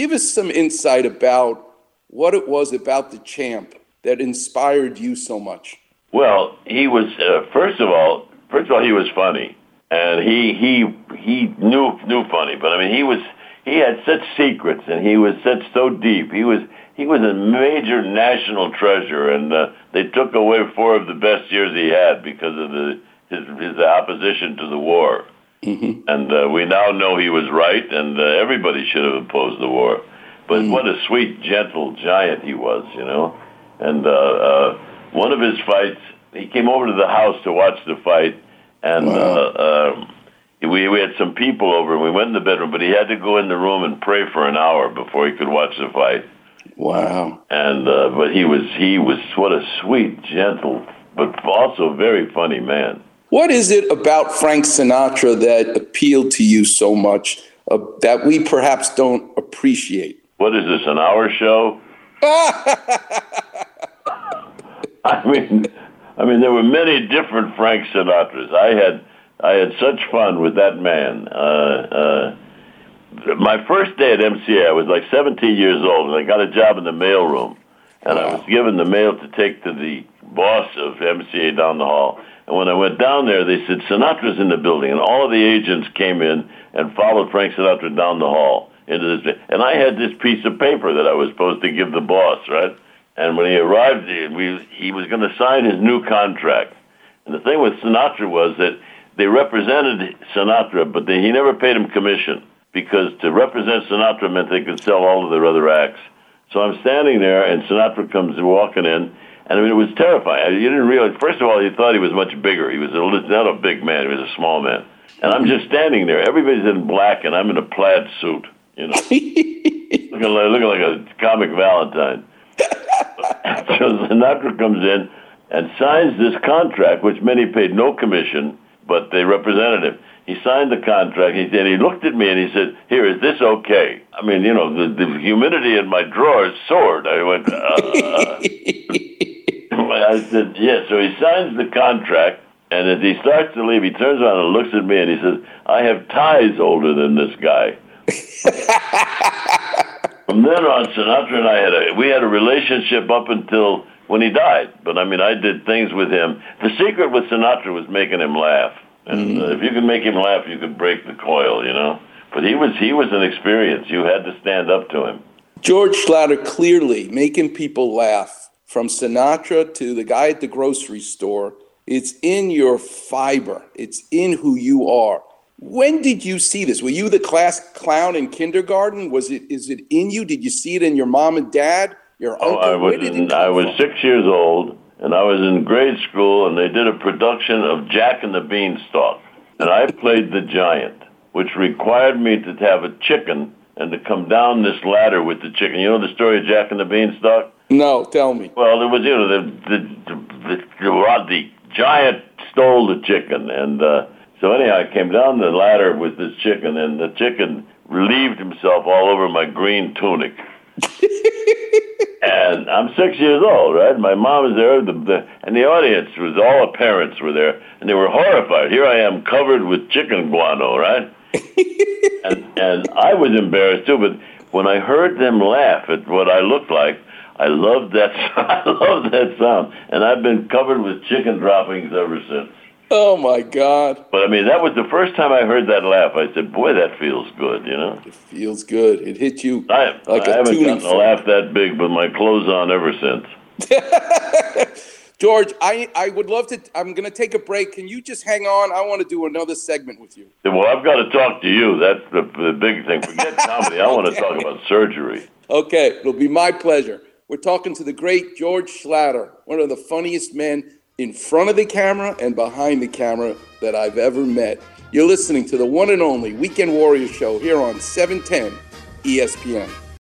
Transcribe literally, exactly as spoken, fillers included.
give us some insight about what it was about the champ that inspired you so much. Well, he was uh, first of all, first of all, he was funny, and he he he knew knew funny. But I mean, he was he had such secrets, and he was such so deep. He was he was a major national treasure, and uh, they took away four of the best years he had because of the his his opposition to the war. Mm-hmm. And uh, we now know he was right, and uh, everybody should have opposed the war. But mm-hmm. what a sweet, gentle giant he was, you know. And uh, uh, one of his fights, he came over to the house to watch the fight, and wow. uh, uh, we we had some people over, and we went in the bedroom, but he had to go in the room and pray for an hour before he could watch the fight. Wow! And uh, but he was he was what a sweet, gentle, but also very funny man. What is it about Frank Sinatra that appealed to you so much uh, that we perhaps don't appreciate? What is this, an hour show? I mean, I mean, there were many different Frank Sinatras. I had, I had such fun with that man. Uh, uh, my first day at M C A, I was like seventeen years old, and I got a job in the mailroom, and I was given the mail to take to the boss of M C A down the hall. And when I went down there, they said Sinatra's in the building, and all of the agents came in and followed Frank Sinatra down the hall into this. And I had this piece of paper that I was supposed to give the boss, right? And when he arrived, we, he was going to sign his new contract. And the thing with Sinatra was that they represented Sinatra, but they, he never paid him commission, because to represent Sinatra meant they could sell all of their other acts. So I'm standing there, and Sinatra comes walking in, and I mean, it was terrifying. I mean, you didn't realize, first of all, you thought he was much bigger. He was a, not a big man, he was a small man. And I'm just standing there. Everybody's in black, and I'm in a plaid suit, you know, looking, like, looking like a comic Valentine. So Sinatra comes in and signs this contract, which many paid no commission, but they represented him. He signed the contract, and he, and he looked at me, and he said, "Here, is this okay?" I mean, you know, the, the humidity in my drawers soared. I went, uh, uh. I said, "Yeah." So he signs the contract, and as he starts to leave, he turns around and looks at me, and he says, "I have ties older than this guy." From then on, Sinatra and I had a, we had a relationship up until when he died. But I mean, I did things with him. The secret with Sinatra was making him laugh, and mm-hmm. uh, if you could make him laugh, you could break the coil, you know. But he was he was an experience. You had to stand up to him. George Schlatter, clearly making people laugh. From Sinatra to the guy at the grocery store, it's in your fiber. It's in who you are. When did you see this? Were you the class clown in kindergarten? Was it? Is it in you? Did you see it in your mom and dad, your oh, uncle? I was, in, I was six years old, and I was in grade school, and they did a production of Jack and the Beanstalk. And I played the giant, which required me to have a chicken and to come down this ladder with the chicken. You know the story of Jack and the Beanstalk? No, tell me. Well, there was, you know, the the the, the, the giant stole the chicken, and uh, so anyhow, I came down the ladder with this chicken, and the chicken relieved himself all over my green tunic. And I'm six years old, right? My mom was there, the, the, and the audience was all the parents were there, and they were horrified. Here I am, covered with chicken guano, right? and and I was embarrassed too, but when I heard them laugh at what I looked like. I love that. I love that sound, and I've been covered with chicken droppings ever since. Oh my God! But I mean, that was the first time I heard that laugh. I said, "Boy, that feels good," you know. It feels good. It hit you. I, like I a haven't gotten a laugh that big with my clothes on ever since. George, I I would love to. I'm going to take a break. Can you just hang on? I want to do another segment with you. Well, I've got to talk to you. That's the, the big thing. Forget comedy. I want to talk about surgery. Okay, it'll be my pleasure. We're talking to the great George Schlatter, one of the funniest men in front of the camera and behind the camera that I've ever met. You're listening to the one and only Weekend Warriors Show here on seven ten E S P N.